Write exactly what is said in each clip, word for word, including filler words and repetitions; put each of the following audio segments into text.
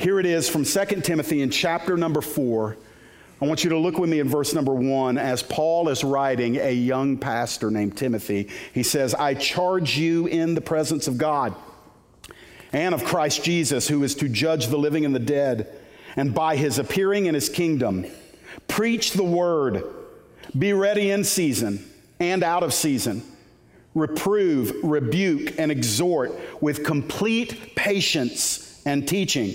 Here it is from Second Timothy in chapter number four. I want you to look with me in verse number one as Paul is writing a young pastor named Timothy. He says, I charge you in the presence of God and of Christ Jesus, who is to judge the living and the dead, and by his appearing in his kingdom, preach the word, be ready in season and out of season, reprove, rebuke, and exhort with complete patience and teaching.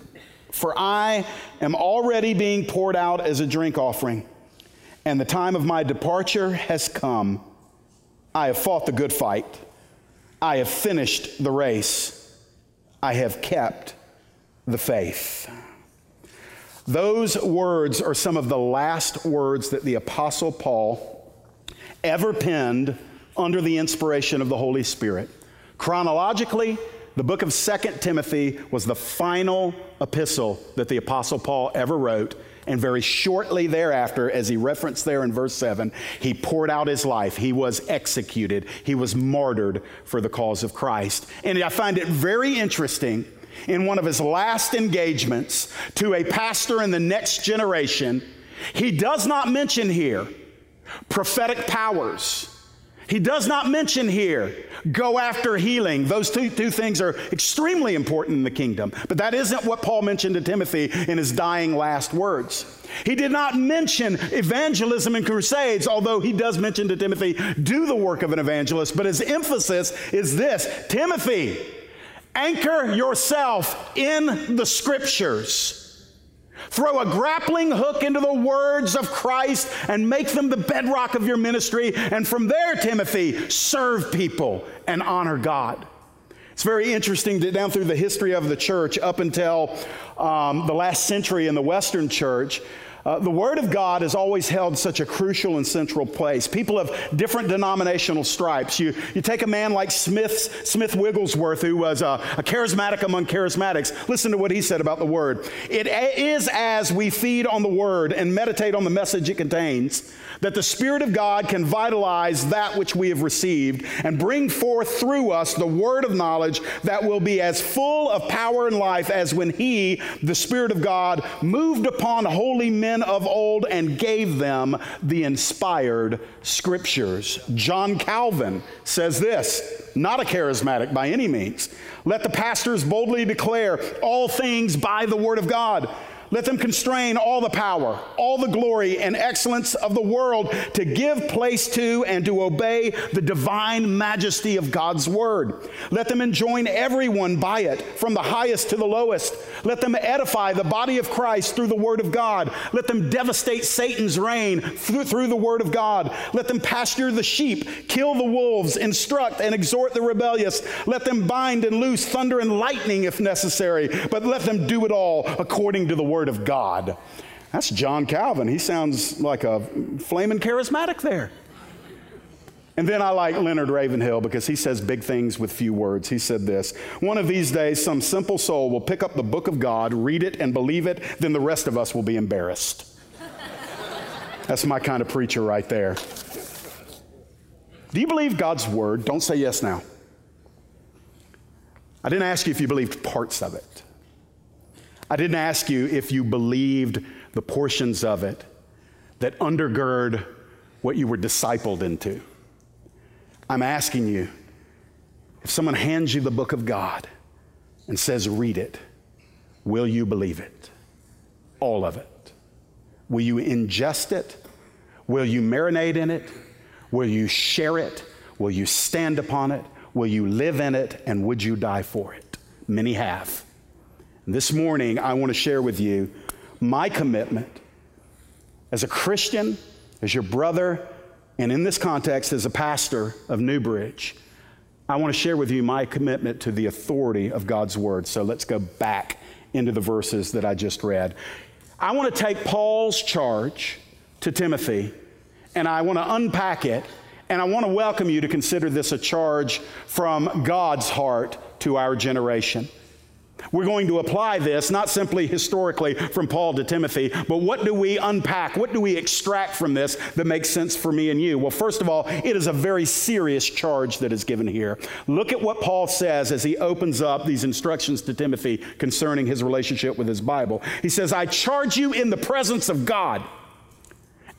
For I am already being poured out as a drink offering, and the time of my departure has come. I have fought the good fight. I have finished the race. I have kept the faith. Those words are some of the last words that the Apostle Paul ever penned under the inspiration of the Holy Spirit. Chronologically, the book of Second Timothy was the final epistle that the Apostle Paul ever wrote, and very shortly thereafter, as he referenced there in verse seven, he poured out his life. He was executed. He was martyred for the cause of Christ. And I find it very interesting, in one of his last engagements to a pastor in the next generation, he does not mention here prophetic powers. He does not mention here, go after healing. Those two, two things are extremely important in the kingdom. But that isn't what Paul mentioned to Timothy in his dying last words. He did not mention evangelism and crusades, although he does mention to Timothy, do the work of an evangelist. But his emphasis is this, Timothy, anchor yourself in the Scriptures. Throw a grappling hook into the words of Christ and make them the bedrock of your ministry. And from there, Timothy, serve people and honor God. It's very interesting that down through the history of the church up until um, the last century in the Western church, Uh, the Word of God has always held such a crucial and central place. People of different denominational stripes. You you take a man like Smith, Smith Wigglesworth, who was a, a charismatic among charismatics. Listen to what he said about the Word. It is as we feed on the Word and meditate on the message it contains that the Spirit of God can vitalize that which we have received and bring forth through us the Word of knowledge that will be as full of power and life as when He, the Spirit of God, moved upon holy men of old and gave them the inspired Scriptures. John Calvin says this, not a charismatic by any means. Let the pastors boldly declare all things by the Word of God. Let them constrain all the power, all the glory and excellence of the world to give place to and to obey the divine majesty of God's word. Let them enjoin everyone by it, from the highest to the lowest. Let them edify the body of Christ through the word of God. Let them devastate Satan's reign through the word of God. Let them pasture the sheep, kill the wolves, instruct and exhort the rebellious. Let them bind and loose thunder and lightning if necessary, but let them do it all according to the word of God. That's John Calvin. He sounds like a flaming charismatic there. And then I like Leonard Ravenhill because he says big things with few words. He said this, one of these days some simple soul will pick up the book of God, read it and believe it, then the rest of us will be embarrassed. That's my kind of preacher right there. Do you believe God's word? Don't say yes now. I didn't ask you if you believed parts of it. I didn't ask you if you believed the portions of it that undergird what you were discipled into. I'm asking you, if someone hands you the book of God and says, read it, will you believe it? All of it. Will you ingest it? Will you marinate in it? Will you share it? Will you stand upon it? Will you live in it? And would you die for it? Many have. This morning, I want to share with you my commitment as a Christian, as your brother, and in this context, as a pastor of New Bridge. I want to share with you my commitment to the authority of God's Word. So let's go back into the verses that I just read. I want to take Paul's charge to Timothy, and I want to unpack it, and I want to welcome you to consider this a charge from God's heart to our generation. We're going to apply this, not simply historically from Paul to Timothy, but what do we unpack? What do we extract from this that makes sense for me and you? Well, first of all, it is a very serious charge that is given here. Look at what Paul says as he opens up these instructions to Timothy concerning his relationship with his Bible. He says, I charge you in the presence of God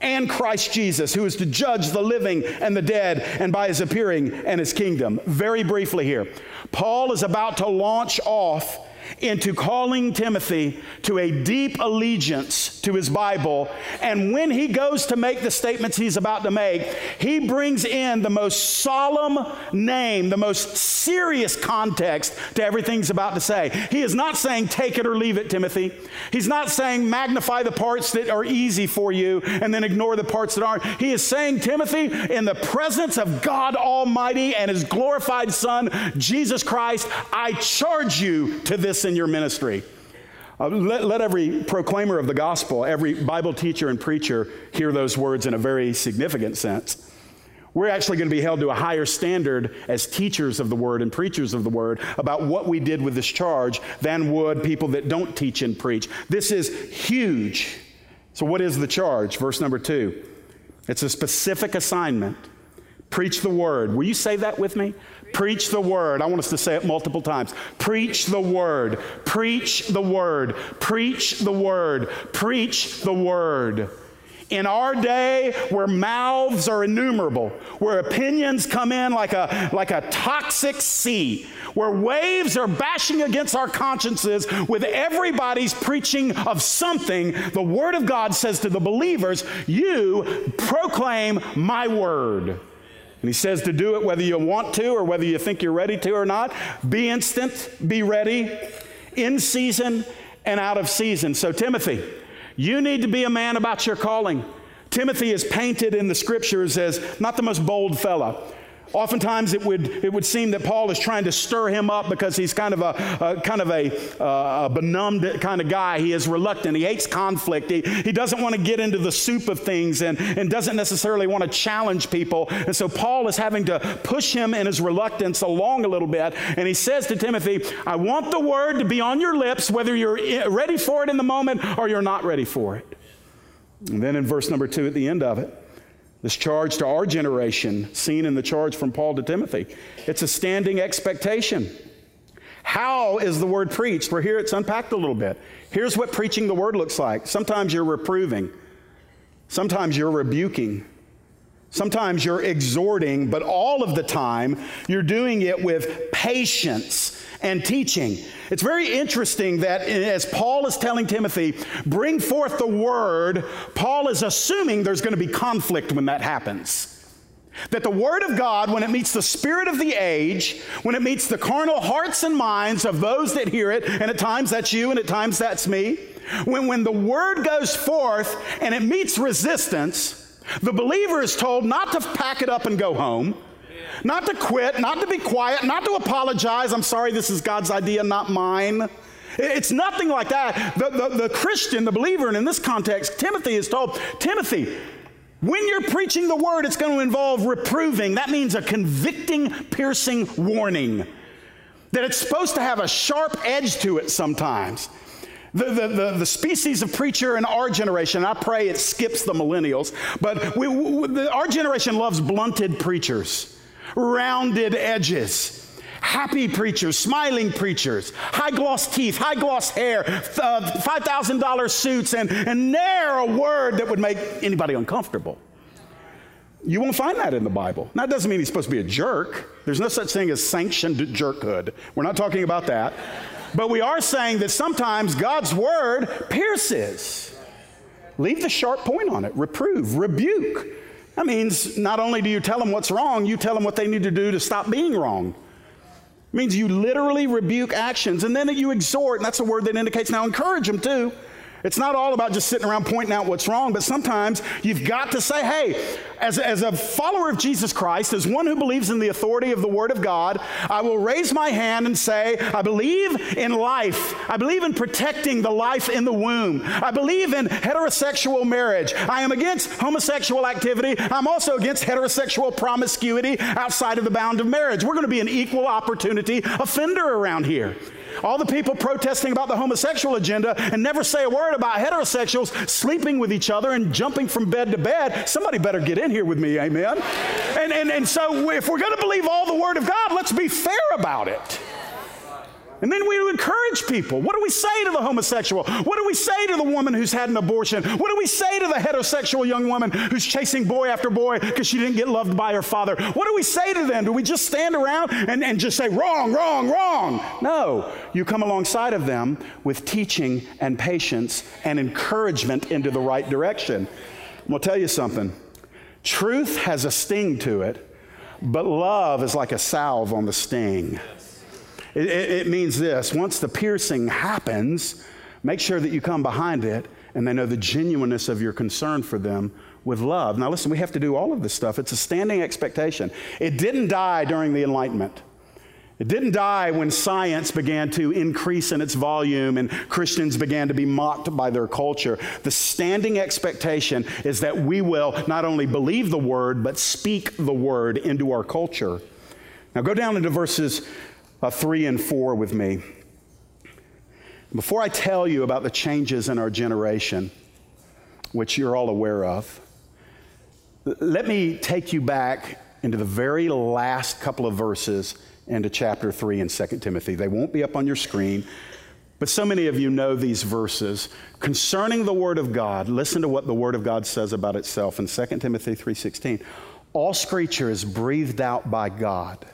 and Christ Jesus, who is to judge the living and the dead, and by his appearing and his kingdom. Very briefly here, Paul is about to launch off into calling Timothy to a deep allegiance to his Bible. And when he goes to make the statements he's about to make, he brings in the most solemn name, the most serious context to everything he's about to say. He is not saying, take it or leave it, Timothy. He's not saying, magnify the parts that are easy for you and then ignore the parts that aren't. He is saying, Timothy, in the presence of God Almighty and his glorified Son, Jesus Christ, I charge you to this in your ministry. Uh, let, let every proclaimer of the gospel, every Bible teacher and preacher hear those words in a very significant sense. We're actually going to be held to a higher standard as teachers of the word and preachers of the word about what we did with this charge than would people that don't teach and preach. This is huge. So what is the charge? Verse number two. It's a specific assignment. Preach the word. Will you say that with me? Preach the word. I want us to say it multiple times. Preach the word. Preach the word. Preach the word. Preach the word. In our day, where mouths are innumerable, where opinions come in like a, like a toxic sea, where waves are bashing against our consciences with everybody's preaching of something, the Word of God says to the believers, you proclaim my word. And he says to do it whether you want to or whether you think you're ready to or not. Be instant, be ready, in season and out of season. So Timothy, you need to be a man about your calling. Timothy is painted in the scriptures as not the most bold fella. Oftentimes it would it would seem that Paul is trying to stir him up because he's kind of a, a kind of a, uh, a benumbed kind of guy. He is reluctant. He hates conflict. He, he doesn't want to get into the soup of things and, and doesn't necessarily want to challenge people. And so Paul is having to push him in his reluctance along a little bit. And he says to Timothy, I want the word to be on your lips, whether you're ready for it in the moment or you're not ready for it. And then in verse number two at the end of it, this charge to our generation, seen in the charge from Paul to Timothy, it's a standing expectation. How is the word preached? We're here, it's unpacked a little bit. Here's what preaching the word looks like. Sometimes you're reproving. Sometimes you're rebuking. Sometimes you're exhorting, but all of the time you're doing it with patience and teaching. It's very interesting that as Paul is telling Timothy, bring forth the word, Paul is assuming there's going to be conflict when that happens. That the word of God, when it meets the spirit of the age, when it meets the carnal hearts and minds of those that hear it, and at times that's you and at times that's me, when, when the word goes forth and it meets resistance, the believer is told not to pack it up and go home, not to quit, not to be quiet, not to apologize. I'm sorry, this is God's idea, not mine. It's nothing like that. The, the, the Christian, the believer, and in this context, Timothy is told, Timothy, when you're preaching the word, it's going to involve reproving. That means a convicting, piercing warning. That it's supposed to have a sharp edge to it sometimes. The, the, the, the species of preacher in our generation, I pray it skips the millennials, but we, we, the, our generation loves blunted preachers, rounded edges, happy preachers, smiling preachers, high gloss teeth, high gloss hair, uh, five thousand dollars suits, and, and ne'er a word that would make anybody uncomfortable. You won't find that in the Bible. Now, that doesn't mean he's supposed to be a jerk. There's no such thing as sanctioned jerkhood. We're not talking about that. But we are saying that sometimes God's word pierces. Leave the sharp point on it. Reprove, rebuke. That means not only do you tell them what's wrong, you tell them what they need to do to stop being wrong. It means you literally rebuke actions, and then you exhort, and that's a word that indicates now encourage them too. It's not all about just sitting around pointing out what's wrong, but sometimes you've got to say, hey, as, as a follower of Jesus Christ, as one who believes in the authority of the Word of God, I will raise my hand and say, I believe in life. I believe in protecting the life in the womb. I believe in heterosexual marriage. I am against homosexual activity. I'm also against heterosexual promiscuity outside of the bound of marriage. We're going to be an equal opportunity offender around here. All the people protesting about the homosexual agenda and never say a word about heterosexuals sleeping with each other and jumping from bed to bed. Somebody better get in here with me, amen? And and, and so if we're going to believe all the Word of God, let's be fair about it. And then we encourage people. What do we say to the homosexual? What do we say to the woman who's had an abortion? What do we say to the heterosexual young woman who's chasing boy after boy because she didn't get loved by her father? What do we say to them? Do we just stand around and, and just say, wrong, wrong, wrong? No. You come alongside of them with teaching and patience and encouragement into the right direction. I'm going to tell you something. Truth has a sting to it, but love is like a salve on the sting. It, it, it means this. Once the piercing happens, make sure that you come behind it and they know the genuineness of your concern for them with love. Now listen, we have to do all of this stuff. It's a standing expectation. It didn't die during the Enlightenment. It didn't die when science began to increase in its volume and Christians began to be mocked by their culture. The standing expectation is that we will not only believe the Word, but speak the Word into our culture. Now go down into verses Uh, three and four with me. Before I tell you about the changes in our generation, which you're all aware of, let me take you back into the very last couple of verses into chapter three in Second Timothy. They won't be up on your screen, but so many of you know these verses. Concerning the Word of God, listen to what the Word of God says about itself in Second Timothy three sixteen. All Scripture is breathed out by God.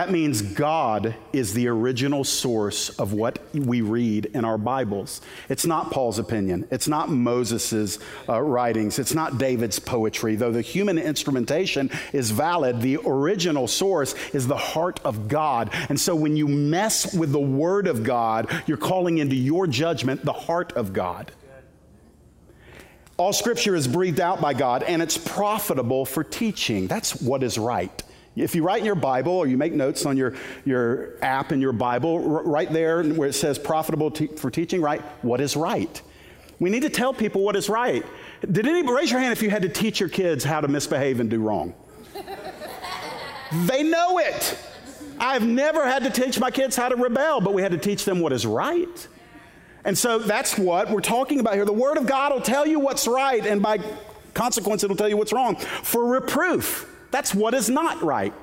That means God is the original source of what we read in our Bibles. It's not Paul's opinion. It's not Moses' uh, writings. It's not David's poetry. Though the human instrumentation is valid, the original source is the heart of God. And so when you mess with the Word of God, you're calling into your judgment the heart of God. All Scripture is breathed out by God, and it's profitable for teaching. That's what is right. If you write in your Bible or you make notes on your, your app in your Bible, r- right there where it says profitable te- for teaching, write what is right. We need to tell people what is right. Did any, raise your hand if you had to teach your kids how to misbehave and do wrong. They know it. I've never had to teach my kids how to rebel, but we had to teach them what is right. And so that's what we're talking about here. The Word of God will tell you what's right, and by consequence, it'll tell you what's wrong. For reproof. That's what is not right.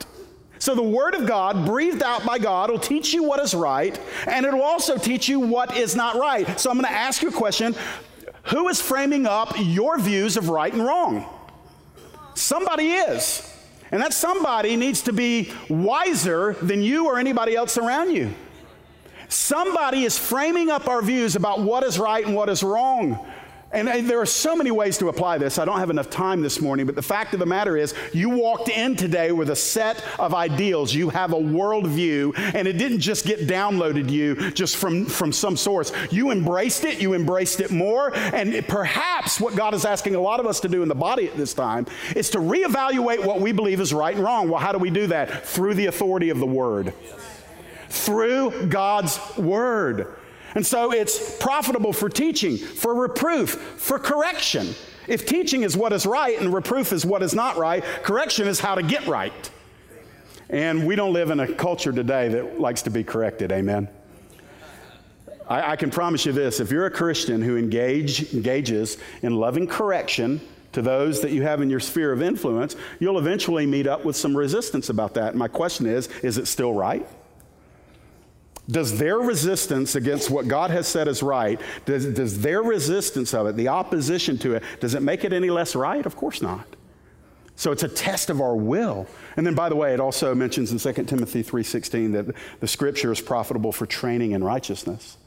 So the Word of God, breathed out by God, will teach you what is right, and it'll also teach you what is not right. So I'm going to ask you a question. Who is framing up your views of right and wrong? Somebody is. And that somebody needs to be wiser than you or anybody else around you. Somebody is framing up our views about what is right and what is wrong. And there are so many ways to apply this. I don't have enough time this morning, but the fact of the matter is you walked in today with a set of ideals. You have a worldview, and it didn't just get downloaded to you just from, from some source. You embraced it. You embraced it more. And it, perhaps what God is asking a lot of us to do in the body at this time is to reevaluate what we believe is right and wrong. Well, how do we do that? Through the authority of the Word. Through God's Word. And so it's profitable for teaching, for reproof, for correction. If teaching is what is right and reproof is what is not right, correction is how to get right. And we don't live in a culture today that likes to be corrected, amen? I, I can promise you this, if you're a Christian who engage, engages in loving correction to those that you have in your sphere of influence, you'll eventually meet up with some resistance about that. And my question is, is it still right? Does their resistance against what God has said is right, does, does their resistance of it, the opposition to it, does it make it any less right? Of course not. So it's a test of our will. And then, by the way, it also mentions in Second Timothy three sixteen that the Scripture is profitable for training in righteousness.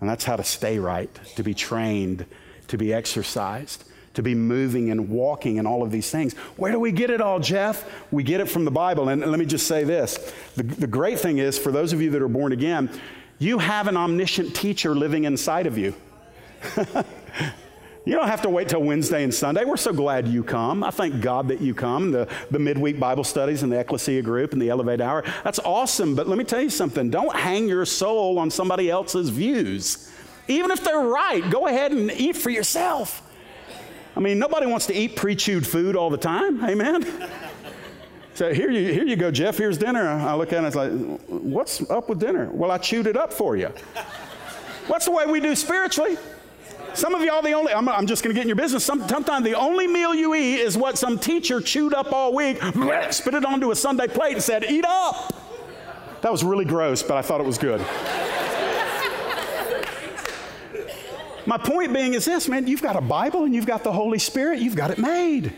And that's how to stay right, to be trained, to be exercised, to be moving and walking and all of these things. Where do we get it all, Jeff? We get it from the Bible. And let me just say this. The, the great thing is, for those of you that are born again, you have an omniscient teacher living inside of you. You don't have to wait till Wednesday and Sunday. We're so glad you come. I thank God that you come, the, the midweek Bible studies and the Ecclesia group and the Elevate Hour. That's awesome, but let me tell you something. Don't hang your soul on somebody else's views. Even if they're right, go ahead and eat for yourself. I mean, nobody wants to eat pre-chewed food all the time. Amen? So here you, here you go, Jeff, here's dinner. I look at it and it's like, what's up with dinner? Well, I chewed it up for you. What's the way we do spiritually? Some of y'all, the only, I'm, I'm just going to get in your business. Some, sometimes the only meal you eat is what some teacher chewed up all week, bleh, spit it onto a Sunday plate and said, eat up. That was really gross, but I thought it was good. My point being is this, man, you've got a Bible and you've got the Holy Spirit. You've got it made.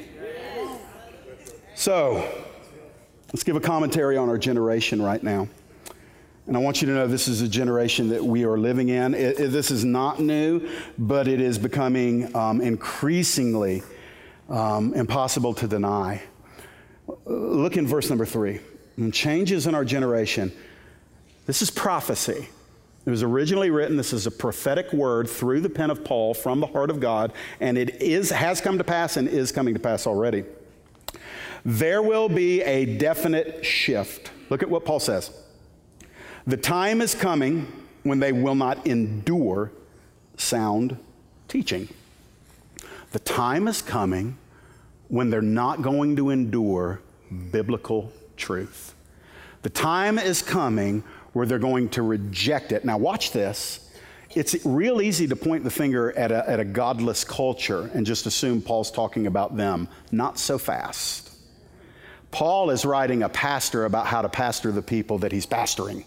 So let's give a commentary on our generation right now. And I want you to know this is a generation that we are living in. It, it, this is not new, but it is becoming um, increasingly um, impossible to deny. Look in verse number three. And changes in our generation. This is prophecy. It was originally written. This is a prophetic word through the pen of Paul from the heart of God, and it is has come to pass and is coming to pass already. There will be a definite shift. Look at what Paul says. The time is coming when they will not endure sound teaching. The time is coming when they're not going to endure biblical truth. The time is coming where they're going to reject it. Now watch this. It's real easy to point the finger at a, at a godless culture and just assume Paul's talking about them. Not so fast. Paul is writing a pastor about how to pastor the people that he's pastoring.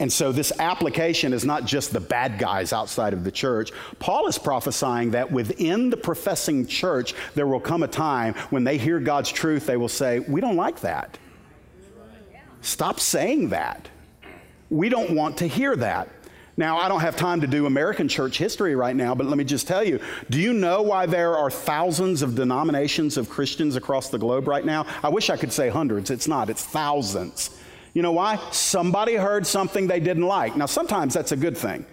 And so this application is not just the bad guys outside of the church. Paul is prophesying that within the professing church, there will come a time when they hear God's truth, they will say, we don't like that. Stop saying that. We don't want to hear that. Now, I don't have time to do American church history right now, but let me just tell you, do you know why there are thousands of denominations of Christians across the globe right now? I wish I could say hundreds. It's not. It's thousands. You know why? Somebody heard something they didn't like. Now, sometimes that's a good thing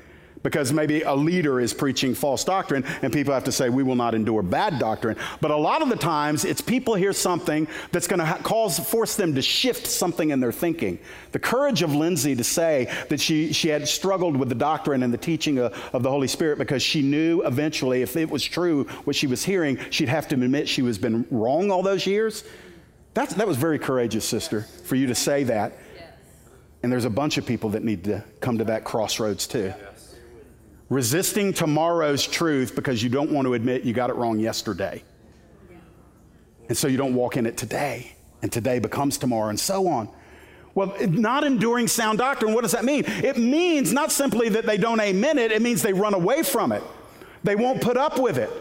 because maybe a leader is preaching false doctrine and people have to say, we will not endure bad doctrine. But a lot of the times it's people hear something that's going to ha- cause, force them to shift something in their thinking. The courage of Lindsay to say that she, she had struggled with the doctrine and the teaching of, of the Holy Spirit because she knew eventually if it was true what she was hearing, she'd have to admit she was been wrong all those years. That's, that was very courageous, sister, for you to say that. And there's a bunch of people that need to come to that crossroads too. Yes. Resisting tomorrow's truth because you don't want to admit you got it wrong yesterday. Yeah. And so you don't walk in it today. And today becomes tomorrow and so on. Well, not enduring sound doctrine, what does that mean? It means not simply that they don't amen it. It means they run away from it. They won't put up with it.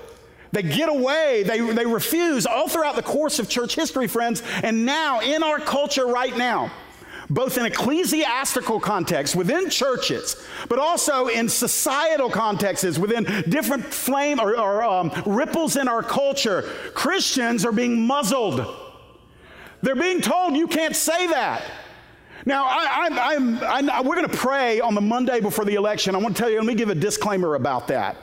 They get away. They, they refuse all throughout the course of church history, friends. And now in our culture right now, both in ecclesiastical contexts within churches, but also in societal contexts within different flame or, or um, ripples in our culture, Christians are being muzzled. They're being told you can't say that. Now, I, I, I'm, I'm, I, we're going to pray on the Monday before the election. I want to tell you, let me give a disclaimer about that.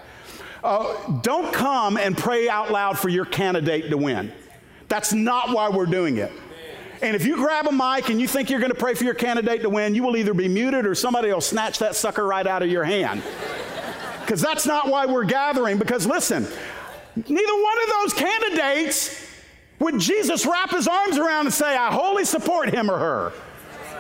Uh, don't come and pray out loud for your candidate to win. That's not why we're doing it. And if you grab a mic and you think you're going to pray for your candidate to win, you will either be muted or somebody will snatch that sucker right out of your hand. Because that's not why we're gathering. Because listen, neither one of those candidates would Jesus wrap his arms around and say, I wholly support him or her.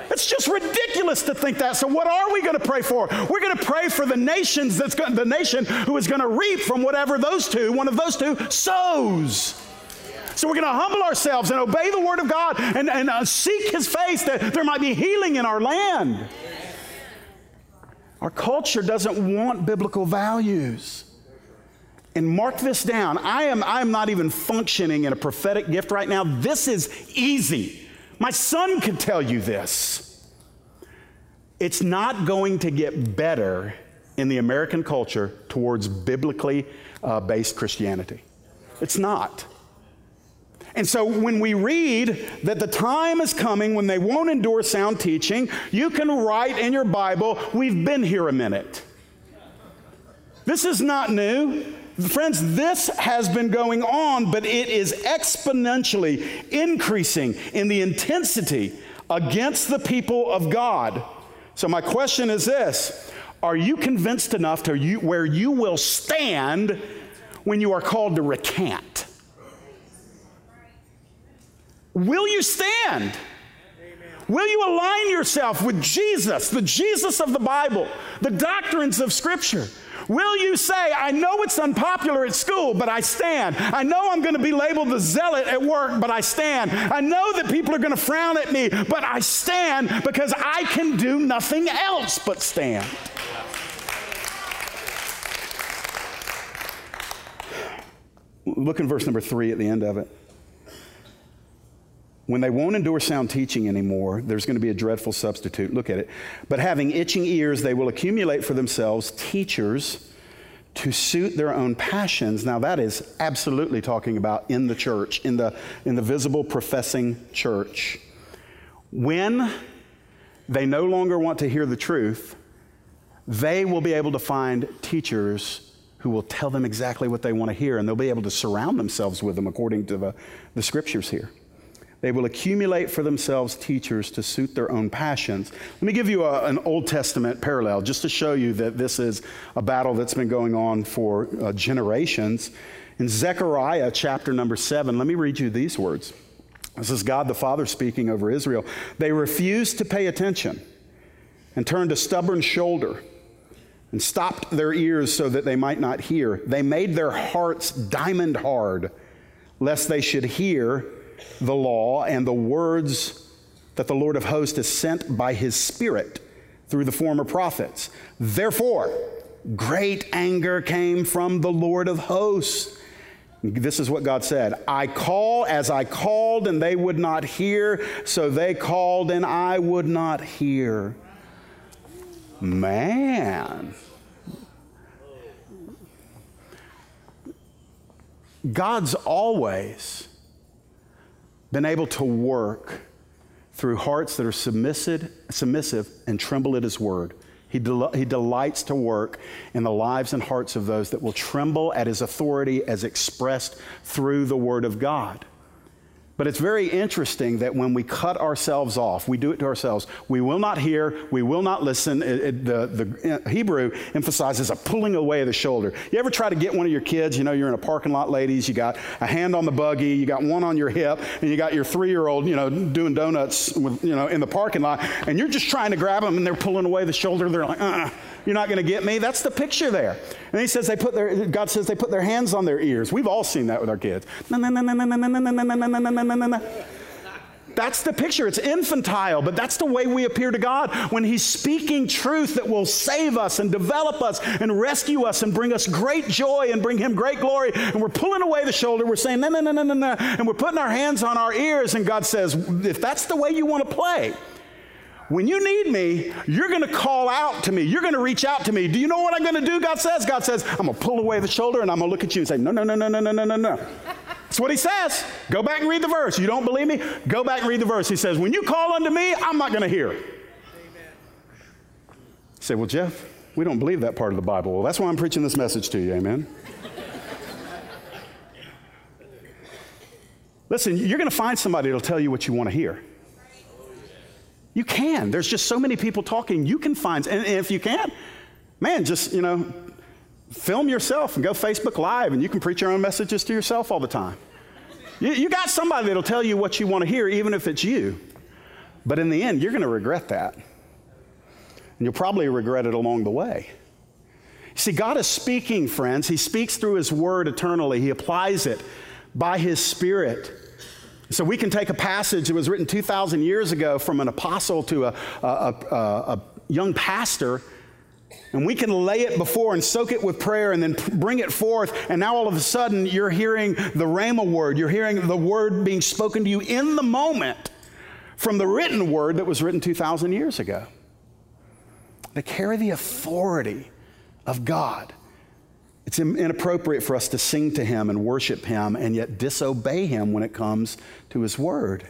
It's just ridiculous to think that. So what are we going to pray for? We're going to pray for the nations that's going, the nation who is going to reap from whatever those two, one of those two, sows. So we're going to humble ourselves and obey the word of God and, and uh, seek his face that there might be healing in our land. Yes. Our culture doesn't want biblical values. And mark this down. I am, I am not even functioning in a prophetic gift right now. This is easy. My son could tell you this. It's not going to get better in the American culture towards biblically uh, based Christianity. It's not. And so when we read that the time is coming when they won't endure sound teaching, you can write in your Bible, we've been here a minute. This is not new. Friends, this has been going on, but it is exponentially increasing in the intensity against the people of God. So my question is this: are you convinced enough to you, where you will stand when you are called to recant? Will you stand? Will you align yourself with Jesus, the Jesus of the Bible, the doctrines of Scripture? Will you say, I know it's unpopular at school, but I stand. I know I'm going to be labeled the zealot at work, but I stand. I know that people are going to frown at me, but I stand because I can do nothing else but stand. Look in verse number three at the end of it. When they won't endure sound teaching anymore, there's going to be a dreadful substitute. Look at it. But having itching ears, they will accumulate for themselves teachers to suit their own passions. Now that is absolutely talking about in the church, in the, in the visible professing church. When they no longer want to hear the truth, they will be able to find teachers who will tell them exactly what they want to hear, and they'll be able to surround themselves with them according to the, the scriptures here. They will accumulate for themselves teachers to suit their own passions. Let me give you a, an Old Testament parallel just to show you that this is a battle that's been going on for uh, generations. In Zechariah chapter number seven, let me read you these words. This is God the Father speaking over Israel. They refused to pay attention and turned a stubborn shoulder and stopped their ears so that they might not hear. They made their hearts diamond hard, lest they should hear the law and the words that the Lord of hosts has sent by his Spirit through the former prophets. Therefore, great anger came from the Lord of hosts. This is what God said: I call as I called, and they would not hear, so they called, and I would not hear. Man. God's always been able to work through hearts that are submissive, submissive and tremble at his word. He, del- he delights to work in the lives and hearts of those that will tremble at his authority as expressed through the word of God. But it's very interesting that when we cut ourselves off, we do it to ourselves. We will not hear, we will not listen. It, it, the, the Hebrew emphasizes a pulling away of the shoulder. You ever try to get one of your kids, you know, you're in a parking lot, ladies, you got a hand on the buggy, you got one on your hip, and you got your three-year-old, you know, doing donuts with, you know, in the parking lot, and you're just trying to grab them, and they're pulling away the shoulder. They're like, uh-uh, you're not going to get me. That's the picture there. And he says they put their, God says they put their hands on their ears. We've all seen that with our kids. No, no, no, no, no, no, no, no, no, no, no, no. No, no, no. That's the picture. It's infantile, but that's the way we appear to God when he's speaking truth that will save us and develop us and rescue us and bring us great joy and bring him great glory. And we're pulling away the shoulder. We're saying, no, no, no, no, no, no. And we're putting our hands on our ears. And God says, if that's the way you want to play, when you need me, you're going to call out to me. You're going to reach out to me. Do you know what I'm going to do? God says, God says, I'm going to pull away the shoulder and I'm going to look at you and say, no, no, no, no, no, no, no, no, no. That's what he says. Go back and read the verse. You don't believe me? Go back and read the verse. He says, when you call unto me, I'm not going to hear. Amen. You say, well, Jeff, we don't believe that part of the Bible. Well, that's why I'm preaching this message to you. Amen. Listen, you're going to find somebody that'll tell you what you want to hear. You can. There's just so many people talking. You can find, and if you can't, man, just, you know, film yourself and go Facebook Live, and you can preach your own messages to yourself all the time. You, you got somebody that'll tell you what you want to hear, even if it's you. But in the end, you're going to regret that. And you'll probably regret it along the way. See, God is speaking, friends. He speaks through his word eternally. He applies it by his Spirit. So we can take a passage that was written two thousand years ago from an apostle to a, a, a, a young pastor, and we can lay it before and soak it with prayer and then p- bring it forth. And now all of a sudden you're hearing the Rhema word. You're hearing the word being spoken to you in the moment from the written word that was written two thousand years ago. They carry the authority of God. It's inappropriate for us to sing to him and worship him and yet disobey him when it comes to his word.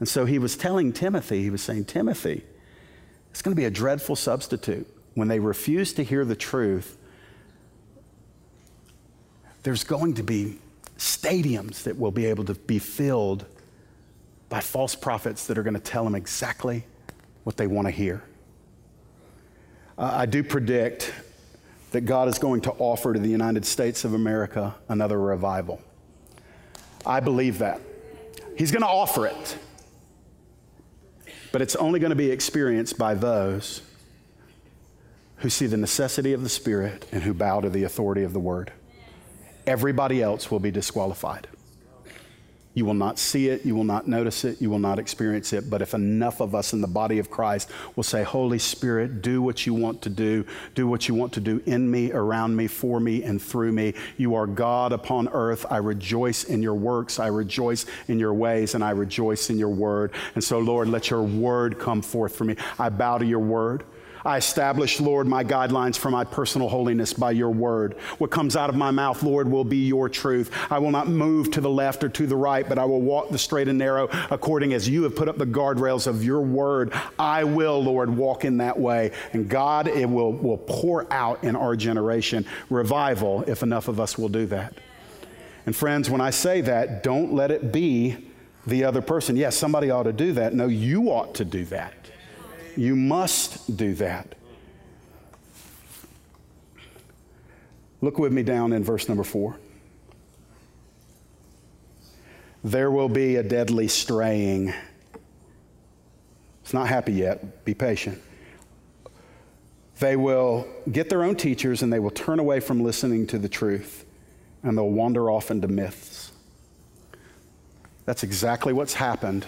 And so he was telling Timothy, he was saying, Timothy, it's going to be a dreadful substitute. When they refuse to hear the truth, there's going to be stadiums that will be able to be filled by false prophets that are going to tell them exactly what they want to hear. Uh, I do predict that God is going to offer to the United States of America another revival. I believe that. He's going to offer it. But it's only going to be experienced by those who see the necessity of the Spirit and who bow to the authority of the Word. Everybody else will be disqualified. You will not see it, you will not notice it, you will not experience it, but if enough of us in the body of Christ will say, Holy Spirit, do what you want to do, do what you want to do in me, around me, for me, and through me. You are God upon earth. I rejoice in your works, I rejoice in your ways, and I rejoice in your word. And so, Lord, let your word come forth for me. I bow to your word. I establish, Lord, my guidelines for my personal holiness by your word. What comes out of my mouth, Lord, will be your truth. I will not move to the left or to the right, but I will walk the straight and narrow according as you have put up the guardrails of your word. I will, Lord, walk in that way. And God, it will, will pour out in our generation revival if enough of us will do that. And friends, when I say that, don't let it be the other person. Yes, somebody ought to do that. No, you ought to do that. You must do that. Look with me down in verse number four. There will be a deadly straying. It's not happy yet. Be patient. They will get their own teachers and they will turn away from listening to the truth and they'll wander off into myths. That's exactly what's happened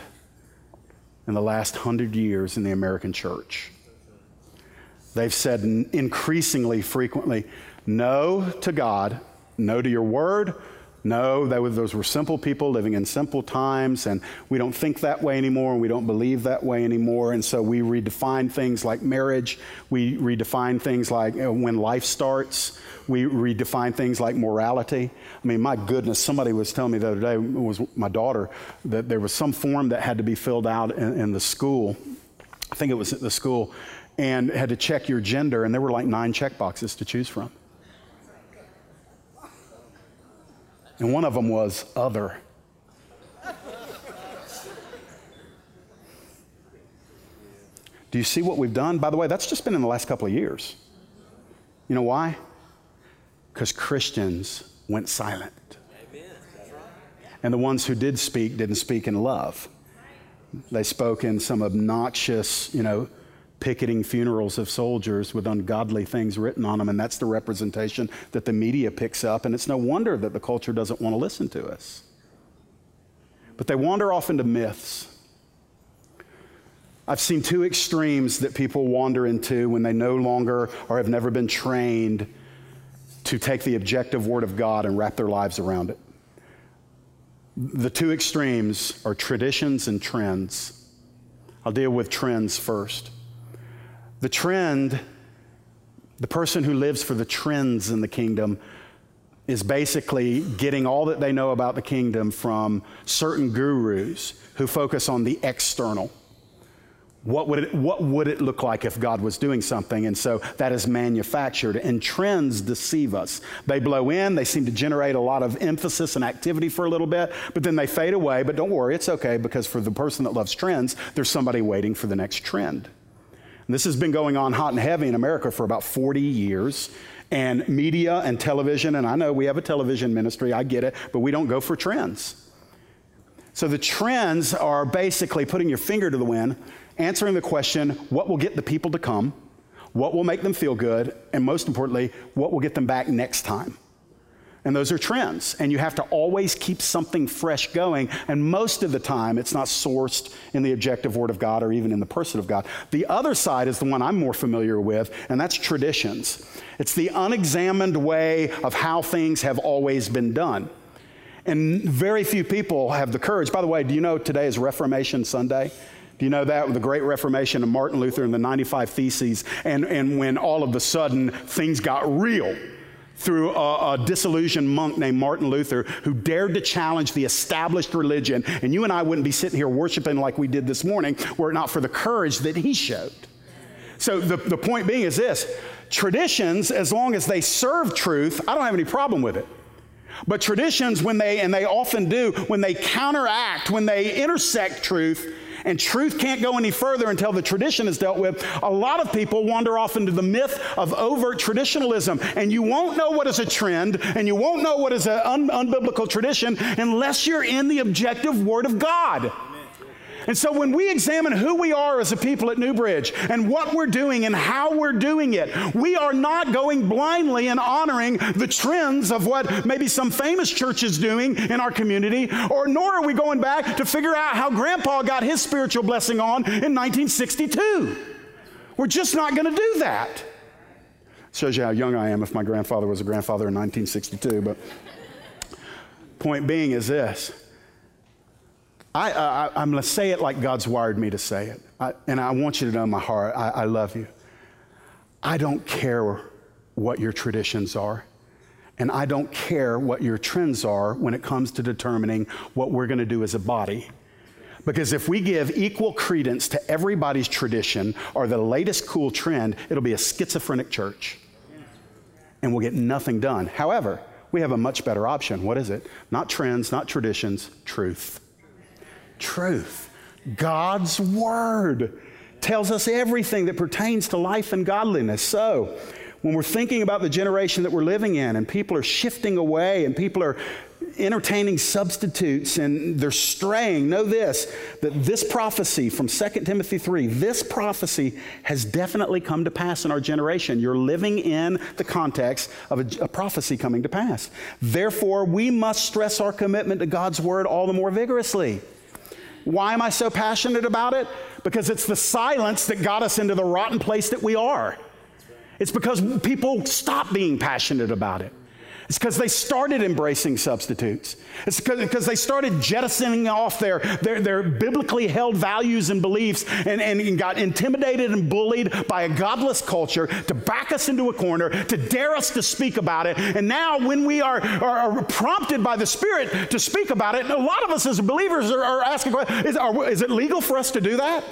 in the last hundred years in the American church. They've said increasingly frequently, no to God, no to your word, no, they were, those were simple people living in simple times, and we don't think that way anymore, and we don't believe that way anymore, and so we redefine things like marriage, we redefine things like you know, when life starts, we redefine things like morality. I mean, my goodness, somebody was telling me the other day, it was my daughter, that there was some form that had to be filled out in, in the school, I think it was at the school, and had to check your gender, and there were like nine check boxes to choose from. And one of them was other. Do you see what we've done? By the way, that's just been in the last couple of years. You know why? Because Christians went silent. Amen. And the ones who did speak didn't speak in love. They spoke in some obnoxious, you know, picketing funerals of soldiers with ungodly things written on them, and that's the representation that the media picks up, and it's no wonder that the culture doesn't want to listen to us. But they wander off into myths. I've seen two extremes that people wander into when they no longer or have never been trained to take the objective word of God and wrap their lives around it. The two extremes are traditions and trends. I'll deal with trends first. The trend, the person who lives for the trends in the kingdom is basically getting all that they know about the kingdom from certain gurus who focus on the external. What would it, what would it look like if God was doing something? And so that is manufactured. And trends deceive us. They blow in. They seem to generate a lot of emphasis and activity for a little bit, but then they fade away. But don't worry, it's okay, because for the person that loves trends, there's somebody waiting for the next trend. This has been going on hot and heavy in America for about forty years, and media and television, and I know we have a television ministry, I get it, but we don't go for trends. So the trends are basically putting your finger to the wind, answering the question, what will get the people to come, what will make them feel good, and most importantly, what will get them back next time? And those are trends, and you have to always keep something fresh going, and most of the time it's not sourced in the objective word of God or even in the person of God. The other side is the one I'm more familiar with, and that's traditions. It's the unexamined way of how things have always been done. And very few people have the courage. By the way, do you know today is Reformation Sunday? Do you know that with the Great Reformation and Martin Luther and the ninety-five Theses, and, and when all of a sudden things got real through a, a disillusioned monk named Martin Luther who dared to challenge the established religion. And you and I wouldn't be sitting here worshiping like we did this morning were it not for the courage that he showed. So the, the point being is this, traditions, as long as they serve truth, I don't have any problem with it. But traditions, when they, and they often do, when they counteract, when they intersect truth, and truth can't go any further until the tradition is dealt with, a lot of people wander off into the myth of overt traditionalism. And you won't know what is a trend, and you won't know what is an un- unbiblical tradition unless you're in the objective Word of God. And so when we examine who we are as a people at New Bridge and what we're doing and how we're doing it, we are not going blindly and honoring the trends of what maybe some famous church is doing in our community, or nor are we going back to figure out how Grandpa got his spiritual blessing on in nineteen sixty-two. We're just not going to do that. Shows you how young I am if my grandfather was a grandfather in nineteen sixty-two. But point being is this. I, I, I'm going to say it like God's wired me to say it. I, and I want you to know in my heart, I, I love you. I don't care what your traditions are. And I don't care what your trends are when it comes to determining what we're going to do as a body. Because if we give equal credence to everybody's tradition or the latest cool trend, it'll be a schizophrenic church. And we'll get nothing done. However, we have a much better option. What is it? Not trends, not traditions, truth. Truth. God's Word tells us everything that pertains to life and godliness. So when we're thinking about the generation that we're living in, and people are shifting away and people are entertaining substitutes and they're straying, know this, that this prophecy from Second Timothy three, this prophecy has definitely come to pass in our generation. You're living in the context of a, a prophecy coming to pass. Therefore, we must stress our commitment to God's Word all the more vigorously. Why am I so passionate about it? Because it's the silence that got us into the rotten place that we are. It's because people stopped being passionate about it. It's because they started embracing substitutes. It's because they started jettisoning off their, their, their biblically held values and beliefs and, and got intimidated and bullied by a godless culture to back us into a corner, to dare us to speak about it. And now when we are, are, are prompted by the Spirit to speak about it, a lot of us as believers are, are asking, is, are, is it legal for us to do that?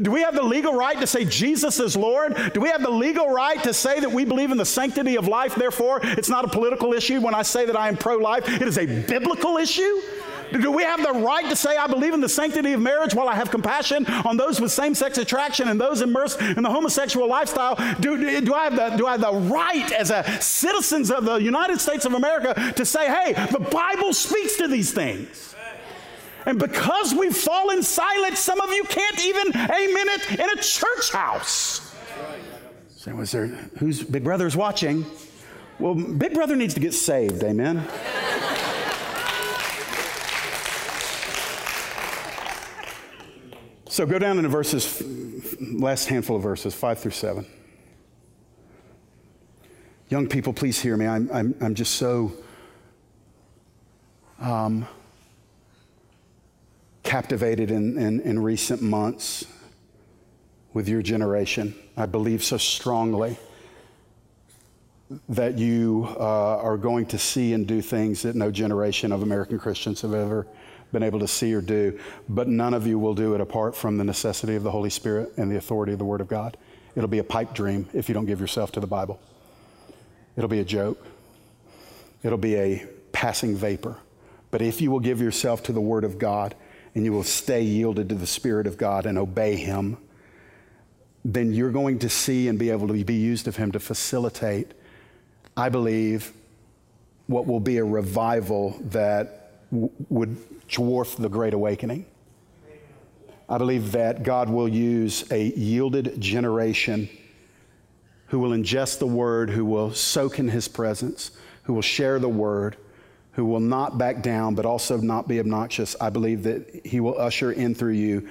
Do we have the legal right to say Jesus is Lord? Do we have the legal right to say that we believe in the sanctity of life? Therefore, it's not a political issue when I say that I am pro-life. It is a biblical issue. Do we have the right to say I believe in the sanctity of marriage while I have compassion on those with same-sex attraction and those immersed in the homosexual lifestyle? Do, do, do, I have the, do I have the right as a citizens of the United States of America to say, hey, the Bible speaks to these things? And because we've fallen silent, some of you can't even amen it in a church house. So was there, who's Big Brother's watching? Well, Big Brother needs to get saved, amen? So go down into verses, last handful of verses, five through seven. Young people, please hear me. I'm, I'm, I'm just so... Um, captivated in, in, in recent months with your generation. I believe so strongly that you uh, are going to see and do things that no generation of American Christians have ever been able to see or do, but none of you will do it apart from the necessity of the Holy Spirit and the authority of the Word of God. It'll be a pipe dream if you don't give yourself to the Bible. It'll be a joke. It'll be a passing vapor. But if you will give yourself to the Word of God, and you will stay yielded to the Spirit of God and obey Him, then you're going to see and be able to be used of Him to facilitate, I believe, what will be a revival that w- would dwarf the Great Awakening. I believe that God will use a yielded generation who will ingest the Word, who will soak in His presence, who will share the Word, who will not back down, but also not be obnoxious. I believe that He will usher in through you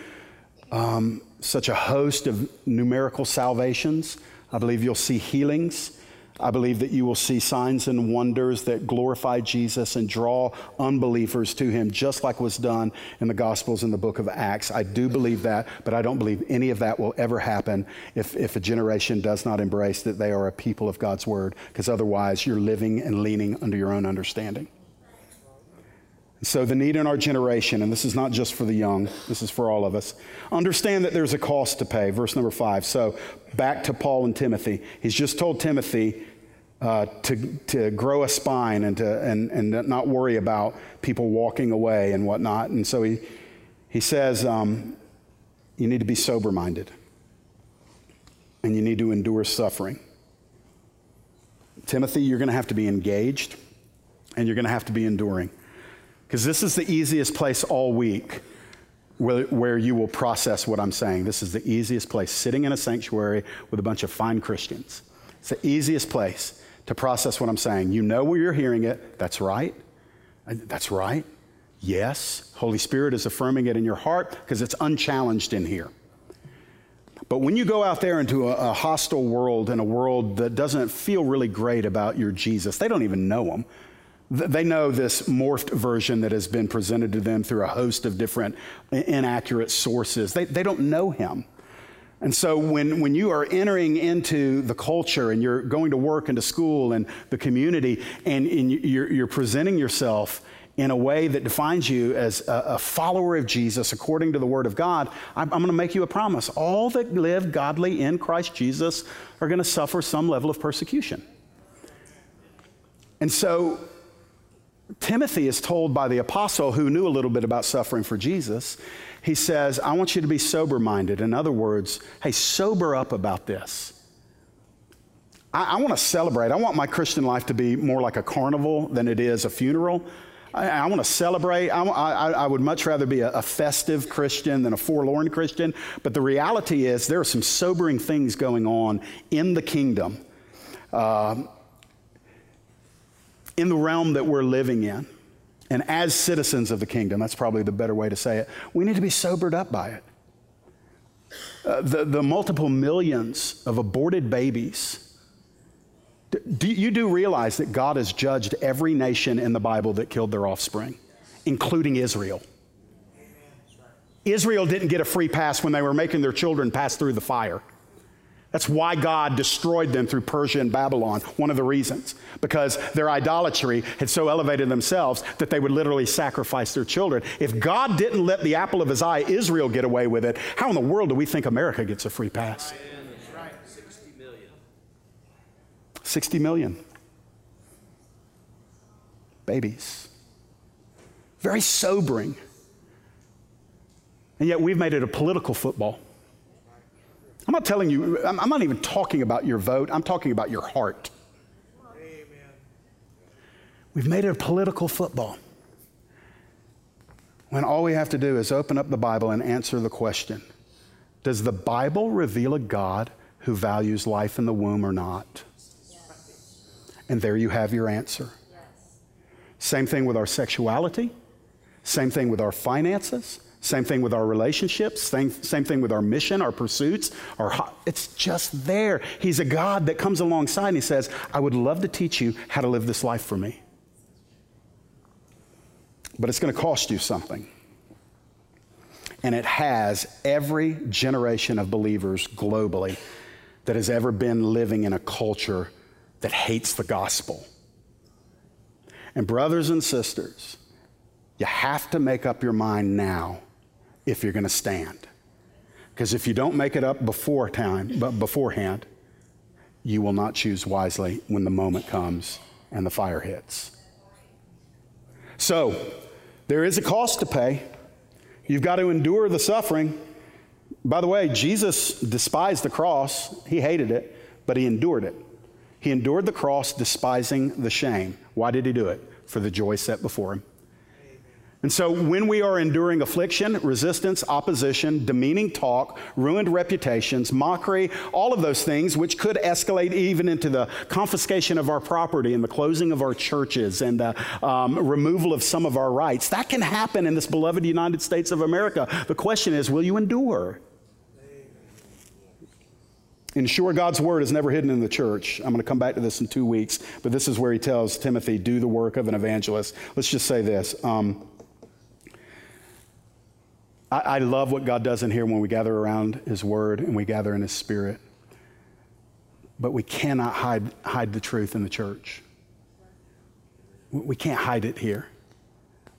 um, such a host of numerical salvations. I believe you'll see healings. I believe that you will see signs and wonders that glorify Jesus and draw unbelievers to Him, just like was done in the Gospels in the book of Acts. I do believe that, but I don't believe any of that will ever happen if, if a generation does not embrace that they are a people of God's Word, because otherwise you're living and leaning under your own understanding. So the need in our generation, and this is not just for the young, this is for all of us, understand that there's a cost to pay. Verse number five. So back to Paul and Timothy. He's just told Timothy, uh, to to grow a spine and to and and not worry about people walking away and whatnot. And so he he says, um, you need to be sober-minded, and you need to endure suffering. Timothy, you're going to have to be engaged, and you're going to have to be enduring, because this is the easiest place all week where, where you will process what I'm saying. This is the easiest place, sitting in a sanctuary with a bunch of fine Christians. It's the easiest place to process what I'm saying. You know where you're hearing it. That's right. That's right. Yes. Holy Spirit is affirming it in your heart because it's unchallenged in here. But when you go out there into a, a hostile world and a world that doesn't feel really great about your Jesus, they don't even know him. They know this morphed version that has been presented to them through a host of different inaccurate sources. They, they don't know him. And so when, when you are entering into the culture and you're going to work and to school and the community, and, and you're, you're presenting yourself in a way that defines you as a, a follower of Jesus according to the Word of God, I'm, I'm going to make you a promise. All that live godly in Christ Jesus are going to suffer some level of persecution. And so Timothy is told by the apostle, who knew a little bit about suffering for Jesus, he says, I want you to be sober-minded. In other words, hey, sober up about this. I, I want to celebrate. I want my Christian life to be more like a carnival than it is a funeral. I, I want to celebrate. I, I, I would much rather be a, a festive Christian than a forlorn Christian. But the reality is there are some sobering things going on in the kingdom. Uh, in the realm that we're living in, and as citizens of the kingdom, that's probably the better way to say it, we need to be sobered up by it. Uh, the, the multiple millions of aborted babies, do, you do realize that God has judged every nation in the Bible that killed their offspring, including Israel. Israel didn't get a free pass when they were making their children pass through the fire. That's why God destroyed them through Persia and Babylon, one of the reasons, because their idolatry had so elevated themselves that they would literally sacrifice their children. If God didn't let the apple of his eye, Israel, get away with it, how in the world do we think America gets a free pass? That's right. sixty million. sixty million. Babies. Very sobering. And yet we've made it a political football. I'm not telling you, I'm not even talking about your vote. I'm talking about your heart. Amen. We've made it a political football, when all we have to do is open up the Bible and answer the question, does the Bible reveal a God who values life in the womb or not? Yes. And there you have your answer. Yes. Same thing with our sexuality. Same thing with our finances. Same thing with our relationships, same, same thing with our mission, our pursuits. Our, it's just there. He's a God that comes alongside and he says, I would love to teach you how to live this life for me. But it's going to cost you something. And it has every generation of believers globally that has ever been living in a culture that hates the gospel. And brothers and sisters, you have to make up your mind now if you're going to stand. Because if you don't make it up before time, but beforehand, you will not choose wisely when the moment comes and the fire hits. So there is a cost to pay. You've got to endure the suffering. By the way, Jesus despised the cross. He hated it, but he endured it. He endured the cross, despising the shame. Why did he do it? For the joy set before him. And so when we are enduring affliction, resistance, opposition, demeaning talk, ruined reputations, mockery, all of those things which could escalate even into the confiscation of our property and the closing of our churches and the um, removal of some of our rights, that can happen in this beloved United States of America. The question is, will you endure? And sure, God's word is never hidden in the church. I'm going to come back to this in two weeks, but this is where he tells Timothy, do the work of an evangelist. Let's just say this. Um, I love what God does in here when we gather around his word and we gather in his spirit. But we cannot hide hide the truth in the church. We can't hide it here.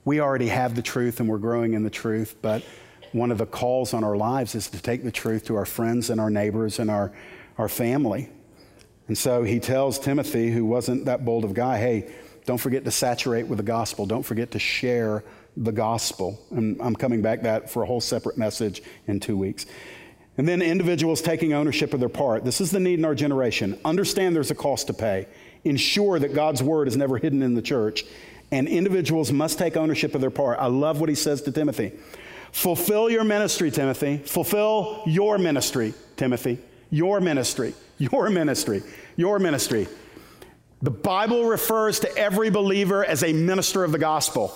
We already have the truth and we're growing in the truth, but one of the calls on our lives is to take the truth to our friends and our neighbors and our, our family. And so he tells Timothy, who wasn't that bold of a guy, hey, don't forget to saturate with the gospel. Don't forget to share the gospel. And I'm coming back to that for a whole separate message in two weeks. And then individuals taking ownership of their part. This is the need in our generation. Understand there's a cost to pay. Ensure that God's word is never hidden in the church. And individuals must take ownership of their part. I love what he says to Timothy. Fulfill your ministry, Timothy. Fulfill your ministry, Timothy. Your ministry. Your ministry. Your ministry. The Bible refers to every believer as a minister of the gospel.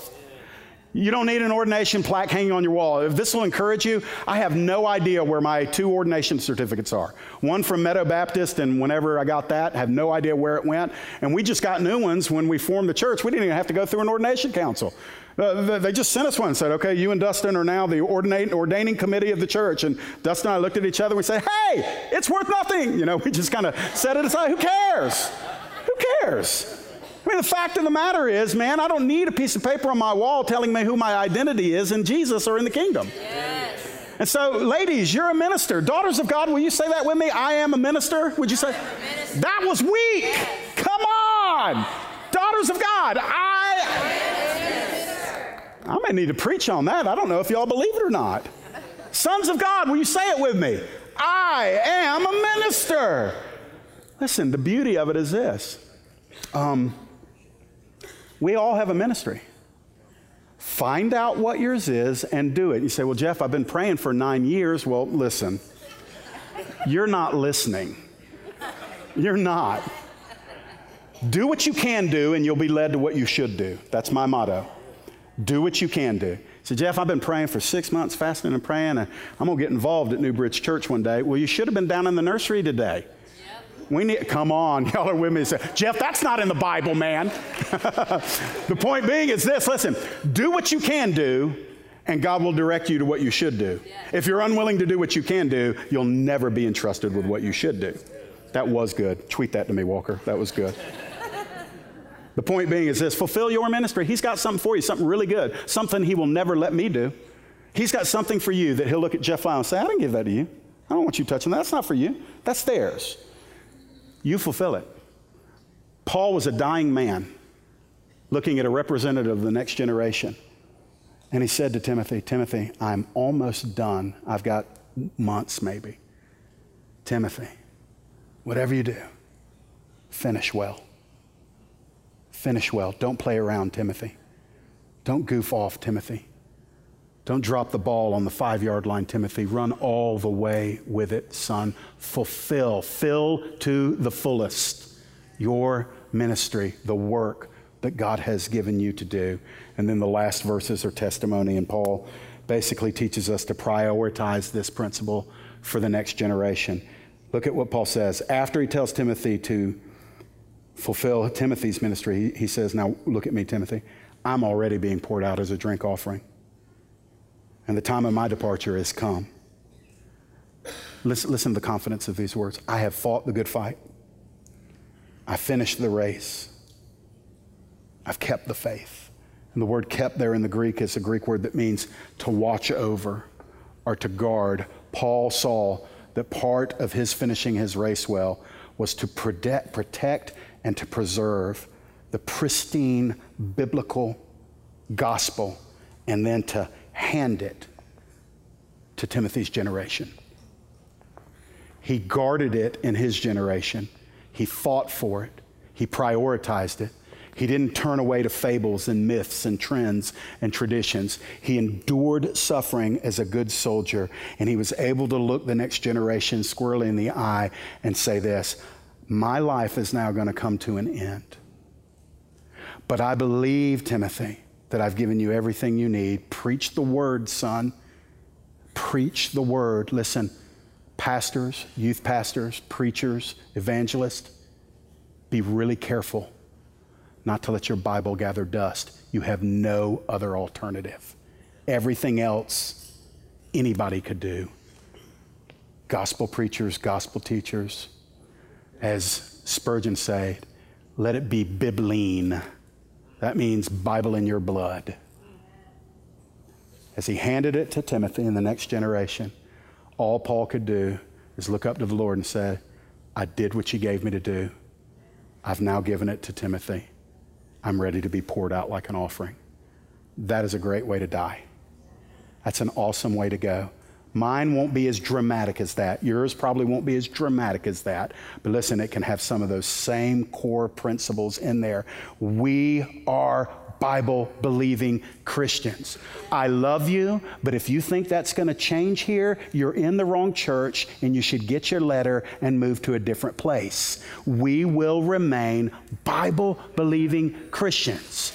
You don't need an ordination plaque hanging on your wall. If this will encourage you, I have no idea where my two ordination certificates are. One from Meadow Baptist, and whenever I got that, I have no idea where it went. And we just got new ones when we formed the church. We didn't even have to go through an ordination council. Uh, they just sent us one and said, okay, you and Dustin are now the ordinate, ordaining committee of the church. And Dustin and I looked at each other and we said, hey, it's worth nothing. You know, we just kind of set it aside. Who cares? Who cares? I mean, the fact of the matter is, man, I don't need a piece of paper on my wall telling me who my identity is in Jesus or in the kingdom. Yes. And so, ladies, you're a minister. Daughters of God, will you say that with me? I am a minister. Would you say? That was weak. Yes. Come on. Daughters of God, I... I may need to preach on that. I don't know if y'all believe it or not. Sons of God, will you say it with me? I am a minister. Listen, the beauty of it is this. Um... We all have a ministry. Find out what yours is and do it. You say, well, Jeff, I've been praying for nine years. Well, listen, you're not listening. You're not. Do what you can do and you'll be led to what you should do. That's my motto. Do what you can do. So, Jeff, I've been praying for six months, fasting and praying, and I'm going to get involved at New Bridge Church one day. Well, you should have been down in the nursery today. We need, come on, y'all are with me. Say, Jeff, that's not in the Bible, man. The point being is this, listen, do what you can do, and God will direct you to what you should do. If you're unwilling to do what you can do, you'll never be entrusted with what you should do. That was good. Tweet that to me, Walker. That was good. The point being is this, fulfill your ministry. He's got something for you, something really good, something he will never let me do. He's got something for you that he'll look at Jeff Lyle and say, I didn't give that to you. I don't want you touching that. That's not for you. That's theirs. You fulfill it. Paul was a dying man looking at a representative of the next generation. And he said to Timothy, Timothy, I'm almost done. I've got months maybe. Timothy, whatever you do, finish well. Finish well. Don't play around, Timothy. Don't goof off, Timothy. Don't drop the ball on the five-yard line, Timothy. Run all the way with it, son. Fulfill, fill to the fullest your ministry, the work that God has given you to do. And then the last verses are testimony, and Paul basically teaches us to prioritize this principle for the next generation. Look at what Paul says. After he tells Timothy to fulfill Timothy's ministry, he says, now look at me, Timothy. I'm already being poured out as a drink offering. And the time of my departure has come. Listen, listen to the confidence of these words. I have fought the good fight. I finished the race. I've kept the faith. And the word kept there in the Greek is a Greek word that means to watch over or to guard. Paul saw that part of his finishing his race well was to protect, protect and to preserve the pristine biblical gospel, and then to hand it to Timothy's generation. He guarded it in his generation. He fought for it. He prioritized it. He didn't turn away to fables and myths and trends and traditions. He endured suffering as a good soldier, and he was able to look the next generation squarely in the eye and say this, my life is now going to come to an end. But I believe, Timothy, that I've given you everything you need. Preach the word, son. Preach the word. Listen, pastors, youth pastors, preachers, evangelists, be really careful not to let your Bible gather dust. You have no other alternative. Everything else anybody could do. Gospel preachers, gospel teachers, as Spurgeon said, let it be bibline. That means Bible in your blood. As he handed it to Timothy in the next generation, all Paul could do is look up to the Lord and say, I did what you gave me to do. I've now given it to Timothy. I'm ready to be poured out like an offering. That is a great way to die. That's an awesome way to go. Mine won't be as dramatic as that. Yours probably won't be as dramatic as that. But listen, it can have some of those same core principles in there. We are Bible-believing Christians. I love you, but if you think that's going to change here, you're in the wrong church, and you should get your letter and move to a different place. We will remain Bible-believing Christians.